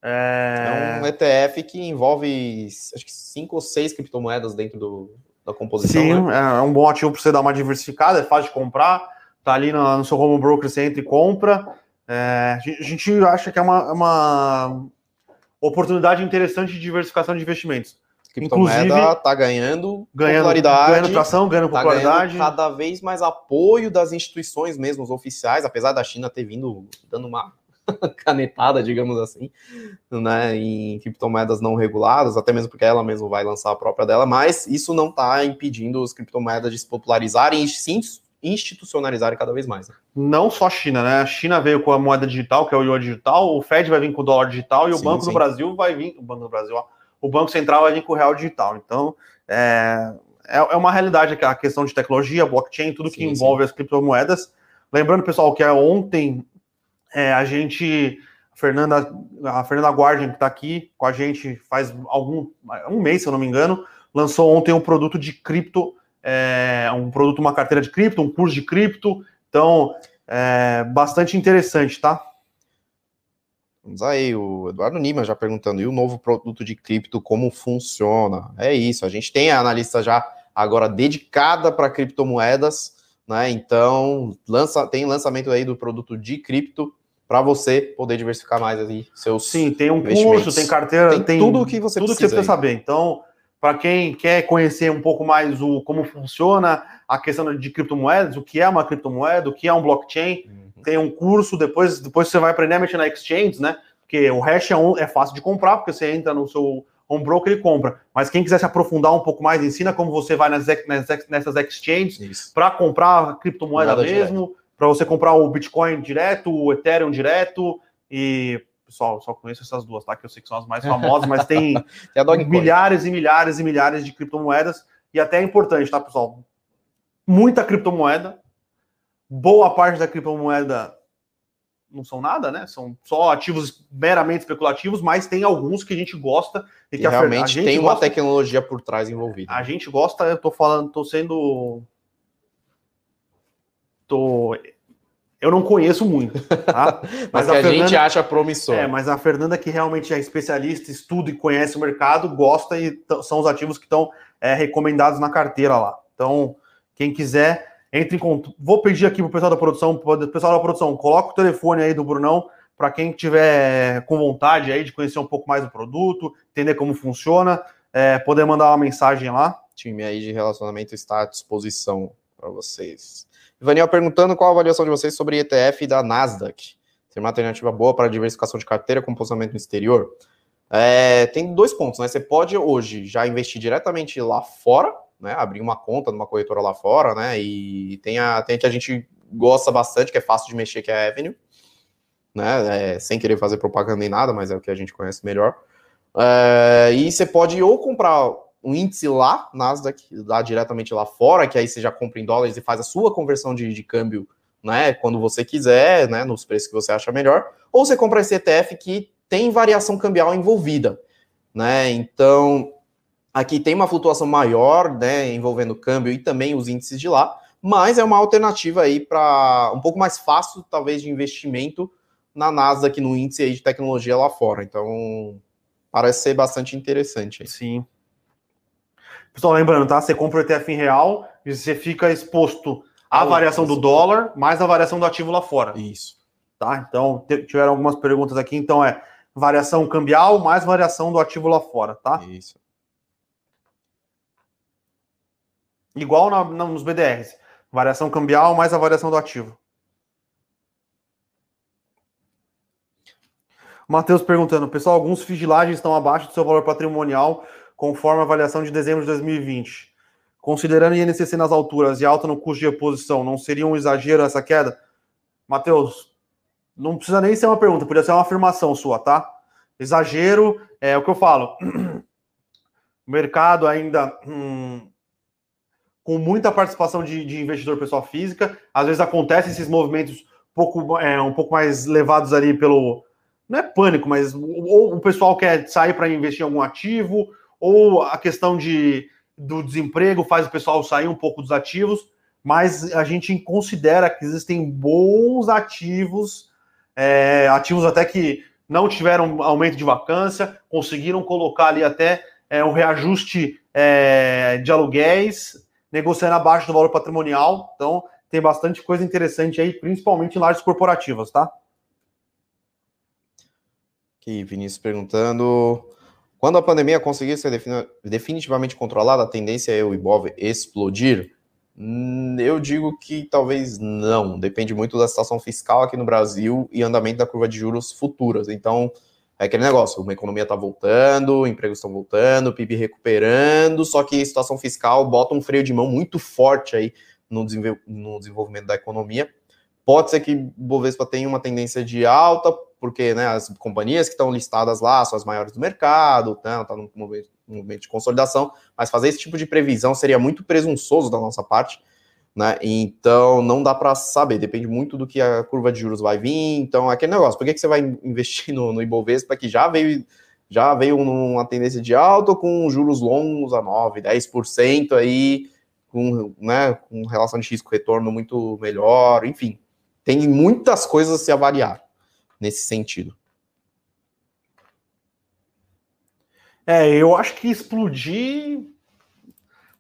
É um ETF que envolve, acho que 5 ou 6 criptomoedas dentro da composição. Sim, né? É um bom ativo para você dar uma diversificada, é fácil de comprar, tá ali no seu home broker, você entra e compra. A gente acha que é uma oportunidade interessante de diversificação de investimentos. Criptomoeda está ganhando popularidade, ganhando tração, ganhando popularidade. Tá ganhando cada vez mais apoio das instituições mesmo, os oficiais, apesar da China ter vindo dando uma canetada, digamos assim, né, em criptomoedas não reguladas, até mesmo porque ela mesma vai lançar a própria dela, mas isso não está impedindo as criptomoedas de se popularizarem e se institucionalizarem cada vez mais. Né? Não só a China, né? A China veio com a moeda digital, que é o Yuan digital, o Fed vai vir com o dólar digital e o Banco do Brasil, ó. O Banco Central vai vir com o real digital. Então, é uma realidade que a questão de tecnologia, blockchain, tudo que envolve as criptomoedas. Lembrando, pessoal, que ontem a Fernanda Guardian, que está aqui com a gente faz um mês, se eu não me engano, lançou ontem um produto de cripto, uma carteira de cripto, um curso de cripto. Então, bastante interessante, tá? Vamos aí, o Eduardo Nima já perguntando, e o novo produto de cripto, como funciona? É isso, a gente tem a analista já agora dedicada para criptomoedas, né? Então, tem lançamento aí do produto de cripto para você poder diversificar mais ali seus investimentos. Sim, tem um curso, tem carteira, tem tudo o que você precisa saber. Então, para quem quer conhecer um pouco mais como funciona a questão de criptomoedas, o que é uma criptomoeda, o que é um blockchain... Tem um curso, depois você vai aprender a mexer na exchange, né? Porque o hash é fácil de comprar, porque você entra no seu home broker e compra. Mas quem quiser se aprofundar um pouco mais, ensina como você vai nessas exchanges para comprar a criptomoeda mesmo, para você comprar o Bitcoin direto, o Ethereum direto. E, pessoal, eu só conheço essas duas, tá? Que eu sei que são as mais famosas, mas tem milhares e milhares e milhares de criptomoedas. E até é importante, tá, pessoal? Muita criptomoeda. Boa parte da criptomoeda não são nada, né? São só ativos meramente especulativos, mas tem alguns que a gente gosta. E que realmente a gente tem gosta, uma tecnologia por trás envolvida. A gente gosta, eu tô falando, eu não conheço muito, tá? Mas a gente acha promissor. É, mas a Fernanda, que realmente é especialista, estuda e conhece o mercado, gosta e são os ativos que estão recomendados na carteira lá. Então, quem quiser, entre em contato. Vou pedir aqui pro pessoal da produção, coloca o telefone aí do Brunão, para quem tiver com vontade aí de conhecer um pouco mais do produto, entender como funciona, poder mandar uma mensagem lá. O time aí de relacionamento está à disposição para vocês. Ivaniel perguntando qual a avaliação de vocês sobre ETF da Nasdaq. Tem uma alternativa boa para diversificação de carteira com posicionamento no exterior? Tem dois pontos, né? Você pode hoje já investir diretamente lá fora, né? Abrir uma conta numa corretora lá fora, né? E tem a que a gente gosta bastante, que é fácil de mexer, que é a Avenue, né? Sem querer fazer propaganda nem nada, mas é o que a gente conhece melhor. E você pode ou comprar um índice lá, Nasdaq, lá diretamente lá fora, que aí você já compra em dólares e faz a sua conversão de câmbio, né, quando você quiser, né, nos preços que você acha melhor, ou você compra esse ETF que tem variação cambial envolvida, né, então aqui tem uma flutuação maior, né, envolvendo câmbio e também os índices de lá, mas é uma alternativa aí para um pouco mais fácil, talvez, de investimento na Nasdaq, no índice aí de tecnologia lá fora, então parece ser bastante interessante aí. Sim. Pessoal, lembrando, tá? Você compra o ETF em real e você fica exposto à variação do dólar mais a variação do ativo lá fora. Isso. Tá? Então, tiveram algumas perguntas aqui. Então, variação cambial mais variação do ativo lá fora, tá? Isso. Igual nos BDRs. Variação cambial mais a variação do ativo. Matheus perguntando, pessoal, alguns FIIs de laje estão abaixo do seu valor patrimonial, conforme a avaliação de dezembro de 2020. Considerando o INCC nas alturas e alta no custo de reposição, não seria um exagero essa queda? Matheus, não precisa nem ser uma pergunta, podia ser uma afirmação sua, tá? Exagero é o que eu falo. O mercado ainda com muita participação de investidor pessoa física, às vezes acontecem esses movimentos um pouco mais levados ali pelo... Não é pânico, mas ou o pessoal quer sair para investir em algum ativo, ou a questão do desemprego faz o pessoal sair um pouco dos ativos, mas a gente considera que existem bons ativos, ativos até que não tiveram aumento de vacância, conseguiram colocar ali até um reajuste de aluguéis, negociando abaixo do valor patrimonial. Então, tem bastante coisa interessante aí, principalmente em lajes corporativas, tá? E Vinícius perguntando, quando a pandemia conseguir ser definitivamente controlada, a tendência é o Ibov explodir? Eu digo que talvez não, depende muito da situação fiscal aqui no Brasil e andamento da curva de juros futuras. Então, é aquele negócio, uma economia está voltando, empregos estão voltando, PIB recuperando, só que a situação fiscal bota um freio de mão muito forte aí no desenvolvimento da economia. Pode ser que o Bovespa tenha uma tendência de alta, porque, né, as companhias que estão listadas lá são as maiores do mercado, tá num movimento de consolidação, mas fazer esse tipo de previsão seria muito presunçoso da nossa parte, né? Então não dá para saber, depende muito do que a curva de juros vai vir. Então é aquele negócio, por que você vai investir no Ibovespa que já veio numa tendência de alta com juros longos a 9%, 10% aí, com relação de risco-retorno muito melhor, enfim, tem muitas coisas a se avaliar nesse sentido. Eu acho que explodir...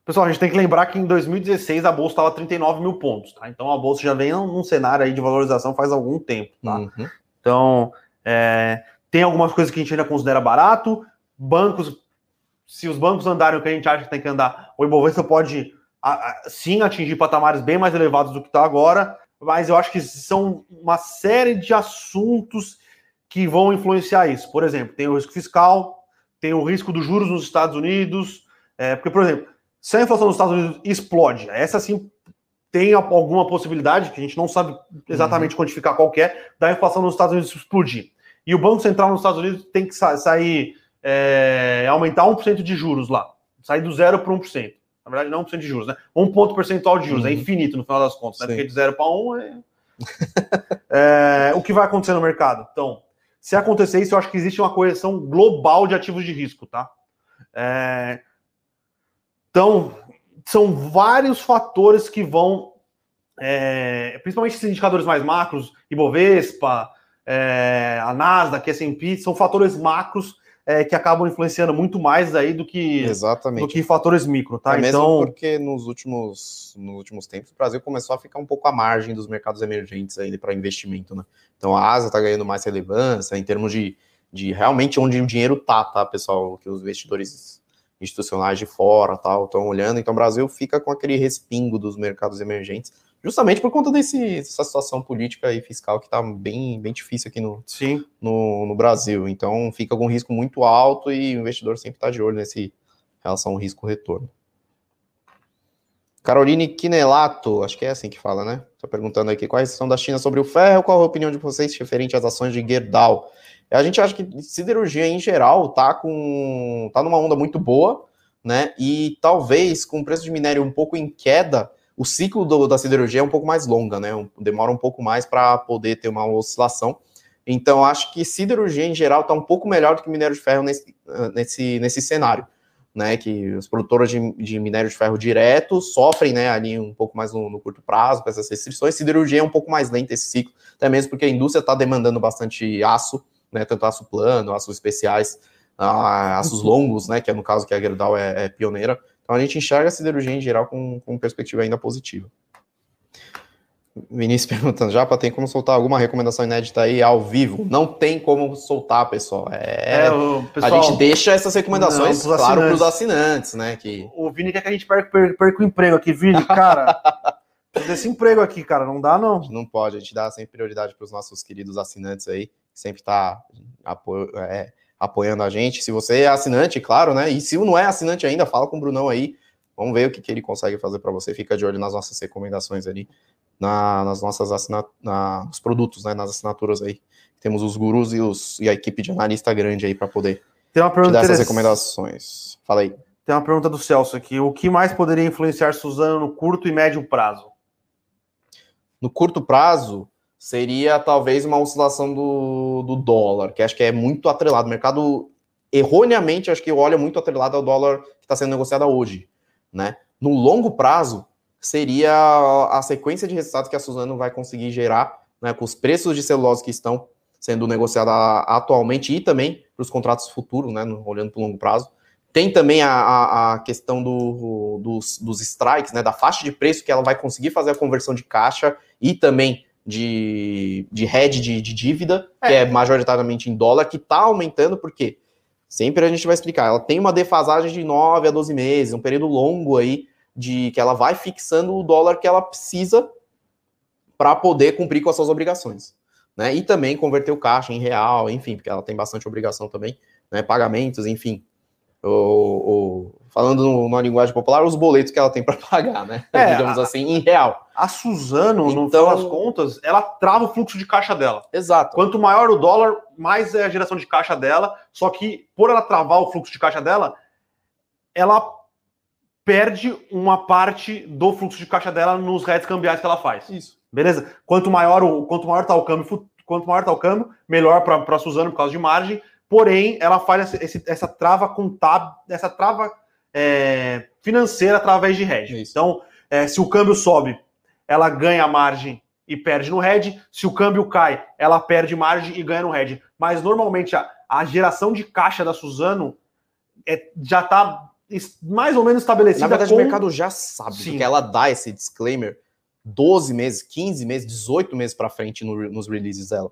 Pessoal, a gente tem que lembrar que em 2016 a Bolsa estava 39 mil pontos, tá? Então a Bolsa já vem num cenário aí de valorização faz algum tempo, tá? Uhum. Então, tem algumas coisas que a gente ainda considera barato. Bancos, se os bancos andarem o que a gente acha que tem que andar, o Ibovespa pode, sim, atingir patamares bem mais elevados do que está agora, mas eu acho que são uma série de assuntos que vão influenciar isso. Por exemplo, tem o risco fiscal, tem o risco dos juros nos Estados Unidos, porque, por exemplo, se a inflação nos Estados Unidos explode, essa sim tem alguma possibilidade, que a gente não sabe exatamente quantificar qual que é, da inflação nos Estados Unidos explodir. E o Banco Central nos Estados Unidos tem que aumentar 1% de juros lá, sair do 0 para 1%. Na verdade, não 1% de juros, né? 1 ponto percentual de juros, é infinito no final das contas, né? Porque de 0 para 1 é... O que vai acontecer no mercado? Então, se acontecer isso, eu acho que existe uma correção global de ativos de risco, tá? Então, são vários fatores que vão... principalmente esses indicadores mais macros, Ibovespa, a Nasdaq, S&P, são fatores macros que acabam influenciando muito mais aí do que fatores micro, tá? Mesmo porque nos últimos tempos o Brasil começou a ficar um pouco à margem dos mercados emergentes aí para investimento, né? Então a Ásia está ganhando mais relevância em termos de realmente onde o dinheiro tá, pessoal? Que os investidores institucionais de fora estão olhando, então o Brasil fica com aquele respingo dos mercados emergentes. Justamente por conta dessa situação política e fiscal que está bem, bem difícil aqui no Brasil. Então, fica algum risco muito alto e o investidor sempre está de olho nesse relação ao risco-retorno. Caroline Quinelato, acho que é assim que fala, né? Está perguntando aqui qual a decisão da China sobre o ferro, qual a opinião de vocês referente às ações de Gerdau. A gente acha que siderurgia, em geral, está numa onda muito boa, né? E talvez, com o preço de minério um pouco em queda, o ciclo da siderurgia é um pouco mais longa, né? Demora um pouco mais para poder ter uma oscilação. Então, acho que siderurgia, em geral, está um pouco melhor do que minério de ferro nesse cenário, né? Que os produtores de minério de ferro direto sofrem, né, ali um pouco mais no curto prazo com essas restrições. Siderurgia é um pouco mais lenta esse ciclo, até mesmo porque a indústria está demandando bastante aço, né? Tanto aço plano, aços especiais, aços longos, né? Que é no caso que a Gerdau é pioneira. Então, a gente enxerga a siderurgia em geral com perspectiva ainda positiva. Vinícius perguntando, Japa, tem como soltar alguma recomendação inédita aí ao vivo? Não tem como soltar, pessoal. A gente deixa essas recomendações, claro, para os assinantes, né? Que... O Vini quer que a gente perca o emprego aqui, Vini, cara. Esse emprego aqui, cara, não dá, não. A gente não pode, a gente dá sempre prioridade para os nossos queridos assinantes aí, que sempre está apoiando a gente. Se você é assinante, claro, né? E se não é assinante ainda, fala com o Brunão aí. Vamos ver o que ele consegue fazer para você. Fica de olho nas nossas recomendações ali, nas nossas os produtos, né? Nas assinaturas aí. Temos os gurus e a equipe de analista grande aí para poder te dar essas recomendações. Fala aí. Tem uma pergunta do Celso aqui. O que mais poderia influenciar Suzano no curto e médio prazo? No curto prazo, seria talvez uma oscilação do dólar, que acho que é muito atrelado. O mercado, erroneamente, acho que olha muito atrelado ao dólar que está sendo negociado hoje, né? No longo prazo, seria a sequência de resultados que a Suzano vai conseguir gerar, né, com os preços de celulose que estão sendo negociados atualmente e também para os contratos futuros, né, olhando para o longo prazo. Tem também a questão dos strikes, né, da faixa de preço que ela vai conseguir fazer a conversão de caixa e também de hedge de dívida, que é majoritariamente em dólar, que está aumentando, porque sempre a gente vai explicar, ela tem uma defasagem de 9 a 12 meses, um período longo aí, de que ela vai fixando o dólar que ela precisa para poder cumprir com as suas obrigações, né? E também converter o caixa em real, enfim, porque ela tem bastante obrigação também, né? Pagamentos, enfim. Falando numa linguagem popular, os boletos que ela tem para pagar, né? Digamos assim, em real. A Suzano, no final das contas, ela trava o fluxo de caixa dela. Exato. Quanto maior o dólar, mais é a geração de caixa dela. Só que, por ela travar o fluxo de caixa dela, ela perde uma parte do fluxo de caixa dela nos hedges cambiais que ela faz. Isso. Beleza? Quanto maior tá o câmbio, melhor para a Suzano por causa de margem. Porém, ela faz essa trava contábil, essa trava financeira através de hedge. Então, se o câmbio sobe, ela ganha margem e perde no hedge. Se o câmbio cai, ela perde margem e ganha no hedge. Mas, normalmente, a geração de caixa da Suzano já está mais ou menos estabelecida. Na verdade, o mercado já sabe, porque ela dá esse disclaimer 12 meses, 15 meses, 18 meses para frente nos releases dela.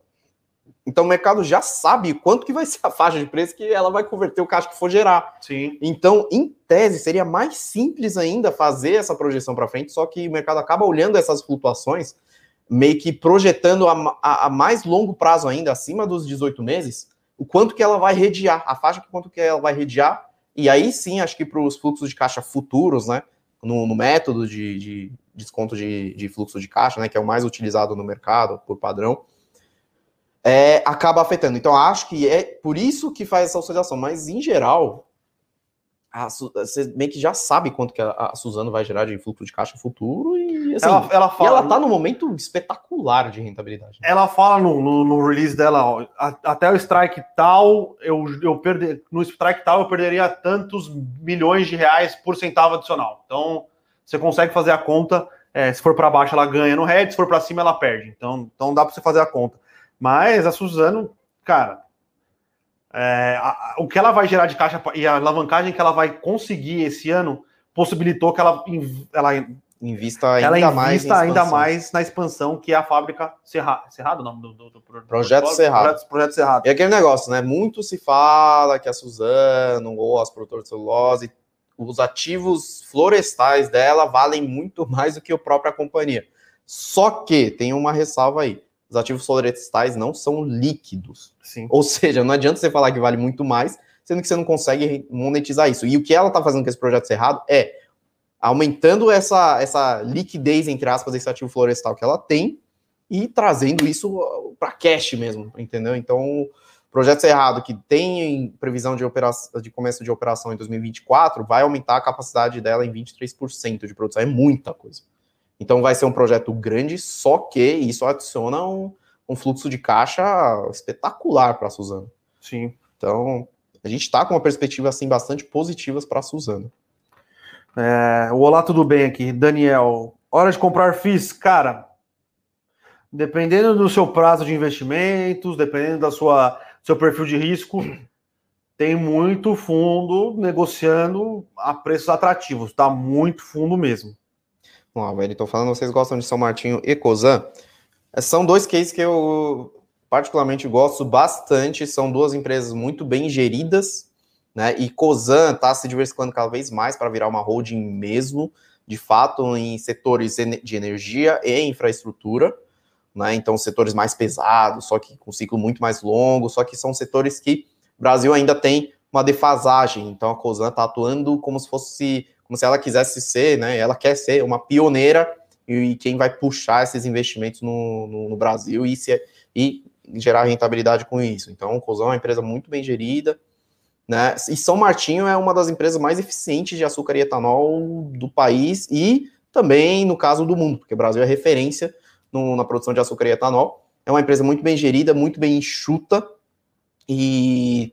Então o mercado já sabe quanto que vai ser a faixa de preço que ela vai converter o caixa que for gerar. Sim. Então, em tese, seria mais simples ainda fazer essa projeção para frente, só que o mercado acaba olhando essas flutuações, meio que projetando a mais longo prazo ainda, acima dos 18 meses, o quanto que ela vai redear, a faixa que quanto que ela vai redear, e aí sim, acho que para os fluxos de caixa futuros, né, no método de desconto de fluxo de caixa, né, que é o mais utilizado no mercado, por padrão, acaba afetando. Então, acho que é por isso que faz essa oscilação. Mas, em geral, você meio que já sabe quanto que a Suzano vai gerar de fluxo de caixa futuro e, assim, ela fala, e ela tá num momento espetacular de rentabilidade. Né? Ela fala no release dela, ó, até o strike tal, no strike tal eu perderia tantos milhões de reais por centavo adicional. Então, você consegue fazer a conta, se for para baixo ela ganha no head, se for para cima ela perde. Então dá para você fazer a conta. Mas a Suzano, cara... o que ela vai gerar de caixa e a alavancagem que ela vai conseguir esse ano possibilitou que ela invista ainda mais na expansão, que é a fábrica Cerrado, o nome do projeto Cerrado. Projeto Cerrado. E aquele negócio, né? Muito se fala que a Suzano ou as produtoras de celulose, os ativos florestais dela valem muito mais do que a própria companhia. Só que tem uma ressalva aí. Os ativos florestais não são líquidos. Sim. Ou seja, não adianta você falar que vale muito mais, sendo que você não consegue monetizar isso. E o que ela está fazendo com esse projeto Cerrado é aumentando essa liquidez, entre aspas, desse ativo florestal que ela tem e trazendo isso para cash mesmo, entendeu? Então, o projeto Cerrado, que tem previsão de começo de operação em 2024, vai aumentar a capacidade dela em 23% de produção. É muita coisa. Então vai ser um projeto grande, só que isso adiciona um fluxo de caixa espetacular para a Suzano. Sim. Então a gente está com uma perspectiva assim, bastante positiva para a Suzano. Olá, tudo bem aqui? Daniel, hora de comprar FIIs? Cara, dependendo do seu prazo de investimentos, dependendo da seu perfil de risco, tem muito fundo negociando a preços atrativos, tá? Muito fundo mesmo. Vamos lá, velho, estou falando, vocês gostam de São Martinho e Cosan? São dois cases que eu particularmente gosto bastante, são duas empresas muito bem geridas, né? E Cosan está se diversificando cada vez mais para virar uma holding mesmo, de fato, em setores de energia e infraestrutura, né? Então, setores mais pesados, só que com ciclo muito mais longo, só que são setores que o Brasil ainda tem uma defasagem, então a Cosan está atuando como se ela quisesse ser, né? Ela quer ser uma pioneira e quem vai puxar esses investimentos no Brasil e gerar rentabilidade com isso. Então, o Cozão é uma empresa muito bem gerida, né? E São Martinho é uma das empresas mais eficientes de açúcar e etanol do país e também, no caso, do mundo, porque o Brasil é referência na produção de açúcar e etanol. É uma empresa muito bem gerida, muito bem enxuta e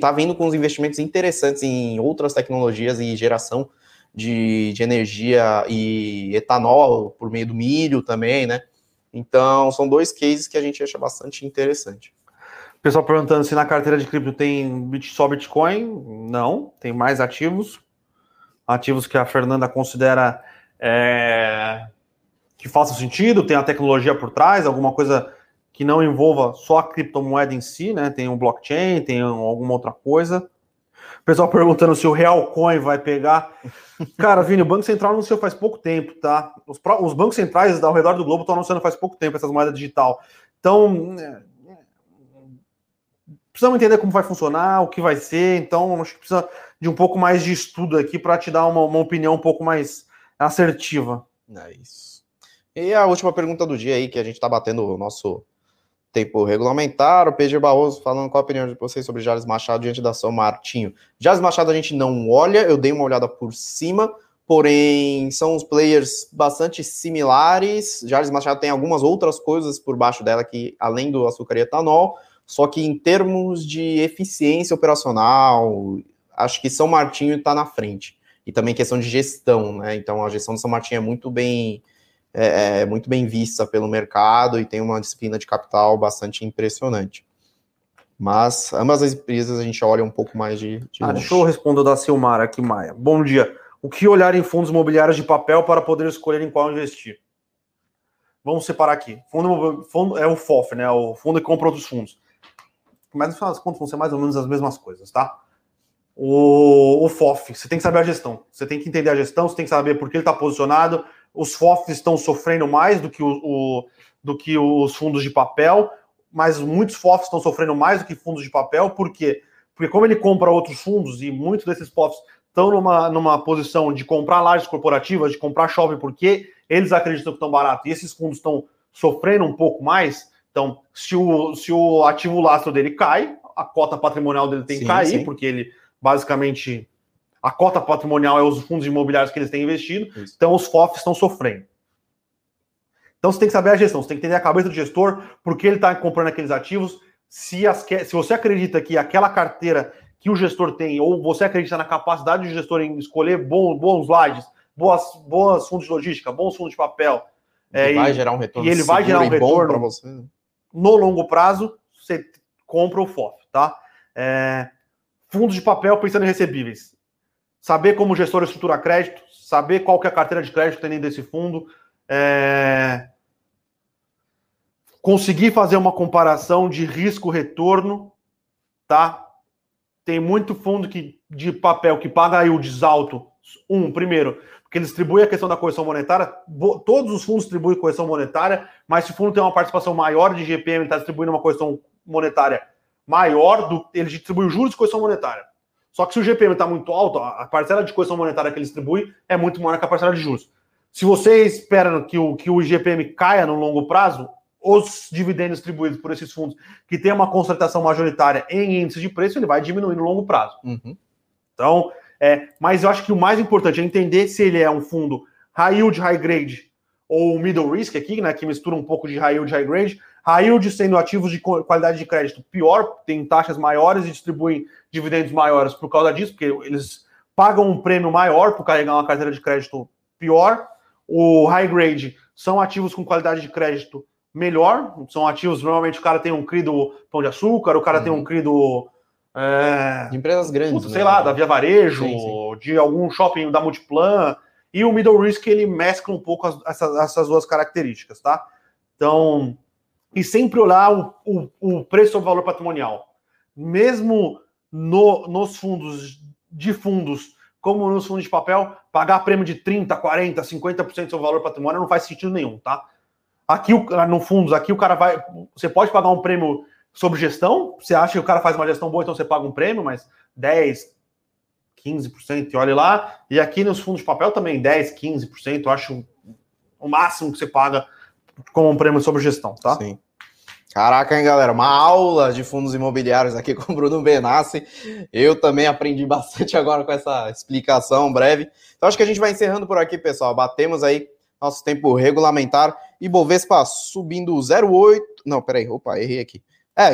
tá vindo com uns investimentos interessantes em outras tecnologias e geração de energia e etanol por meio do milho também, né? Então, são dois cases que a gente acha bastante interessante. Pessoal perguntando se na carteira de cripto tem só Bitcoin. Não, tem mais ativos. Ativos que a Fernanda considera que façam sentido, tem a tecnologia por trás, alguma coisa que não envolva só a criptomoeda em si, né? Tem um blockchain, tem alguma outra coisa. O pessoal perguntando se o Realcoin vai pegar. Cara, Vini, o Banco Central anunciou faz pouco tempo, tá? Os bancos centrais ao redor do globo estão anunciando faz pouco tempo essas moedas digital. Então, precisamos entender como vai funcionar, o que vai ser. Então, acho que precisa de um pouco mais de estudo aqui para te dar uma opinião um pouco mais assertiva. É isso. E a última pergunta do dia aí, que a gente está batendo o nosso tempo regulamentar, o PG Barroso falando qual a opinião de vocês sobre Jales Machado diante da São Martinho. Jales Machado a gente não olha, eu dei uma olhada por cima, porém são uns players bastante similares. Jales Machado tem algumas outras coisas por baixo dela, que além do açúcar e etanol, só que em termos de eficiência operacional, acho que São Martinho está na frente. E também questão de gestão, né? Então a gestão de São Martinho é muito bem vista pelo mercado e tem uma disciplina de capital bastante impressionante. Mas ambas as empresas a gente olha um pouco mais de longe. Deixa eu responder da Silmara aqui, Maia. Bom dia. O que olhar em fundos imobiliários de papel para poder escolher em qual investir? Vamos separar aqui. Fundo é o FOF, né? O fundo que compra outros fundos. Mas no final das contas vão ser mais ou menos as mesmas coisas, tá? O FOF, você tem que saber a gestão. Você tem que entender a gestão, você tem que saber por que ele está posicionado. Os FOFs estão sofrendo mais do que os fundos de papel, mas muitos FOFs estão sofrendo mais do que fundos de papel. Por quê? Porque como ele compra outros fundos, e muitos desses FOFs estão numa posição de comprar lajes corporativas, de comprar shopping, porque eles acreditam que estão barato, e esses fundos estão sofrendo um pouco mais. Então, se o ativo lastro dele cai, a cota patrimonial dele tem que cair, porque ele basicamente A cota patrimonial é os fundos imobiliários que eles têm investido, isso. Então os FOFs estão sofrendo. Então você tem que saber a gestão, você tem que entender a cabeça do gestor, por que ele está comprando aqueles ativos, se você acredita que aquela carteira que o gestor tem, ou você acredita na capacidade do gestor em escolher bons lajes, bons fundos de logística, bons fundos de papel, vai gerar um retorno, e ele vai gerar um retorno para você. No longo prazo, você compra o FOF, tá? Fundos de papel pensando em recebíveis. Saber como o gestor estrutura crédito, saber qual que é a carteira de crédito que tem dentro desse fundo, conseguir fazer uma comparação de risco-retorno, tá? Tem muito fundo de papel que paga yields alto. Primeiro, porque ele distribui a questão da correção monetária, todos os fundos distribuem correção monetária, mas se o fundo tem uma participação maior de GPM, ele está distribuindo uma correção monetária maior, ele distribui juros de correção monetária. Só que se o GPM está muito alto, a parcela de correção monetária que ele distribui é muito maior que a parcela de juros. Se você espera que o IGPM caia no longo prazo, os dividendos distribuídos por esses fundos que tem uma concentração majoritária em índice de preço, ele vai diminuir no longo prazo. Uhum. Então, mas eu acho que o mais importante é entender se ele é um fundo high yield, high grade ou middle risk aqui, né, que mistura um pouco de high yield, high grade. High yield sendo ativos de qualidade de crédito pior, tem taxas maiores e distribuem dividendos maiores por causa disso, porque eles pagam um prêmio maior por carregar uma carteira de crédito pior. O high grade são ativos com qualidade de crédito melhor, são ativos, normalmente o cara tem um CRI do Pão de Açúcar, o cara tem um CRI do... de empresas grandes, sei lá, da Via Varejo, sim. De algum shopping da Multiplan, e o middle risk ele mescla um pouco essas duas características, tá? Então, e sempre olhar o preço sobre o valor patrimonial, mesmo nos fundos de fundos, como nos fundos de papel, pagar prêmio de 30%, 40%, 50% do seu valor patrimonial não faz sentido nenhum, tá? Aqui, no fundos, aqui o cara vai... Você pode pagar um prêmio sobre gestão, você acha que o cara faz uma gestão boa, então você paga um prêmio, mas 10%, 15%, e olha lá. E aqui nos fundos de papel também, 10%, 15%, eu acho o máximo que você paga como um prêmio sobre gestão, tá? Sim. Caraca, hein, galera? Uma aula de fundos imobiliários aqui com o Bruno Benassi. Eu também aprendi bastante agora com essa explicação breve. Então, acho que a gente vai encerrando por aqui, pessoal. Batemos aí nosso tempo regulamentar. Ibovespa subindo 0,8... Não, peraí. Opa, errei aqui.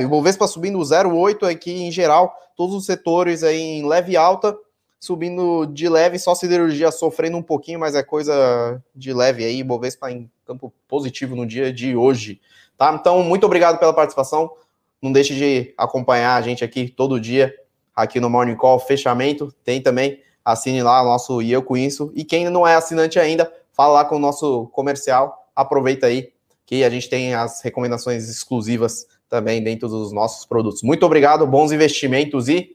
Ibovespa subindo 0,8 aqui em geral. Todos os setores aí em leve alta. Subindo de leve. Só siderurgia sofrendo um pouquinho, mas é coisa de leve aí. Ibovespa em campo positivo no dia de hoje. Tá? Então, muito obrigado pela participação. Não deixe de acompanhar a gente aqui todo dia, aqui no Morning Call Fechamento. Tem também, assine lá o nosso E Eu Com Isso. E quem não é assinante ainda, fala lá com o nosso comercial. Aproveita aí que a gente tem as recomendações exclusivas também dentro dos nossos produtos. Muito obrigado, bons investimentos e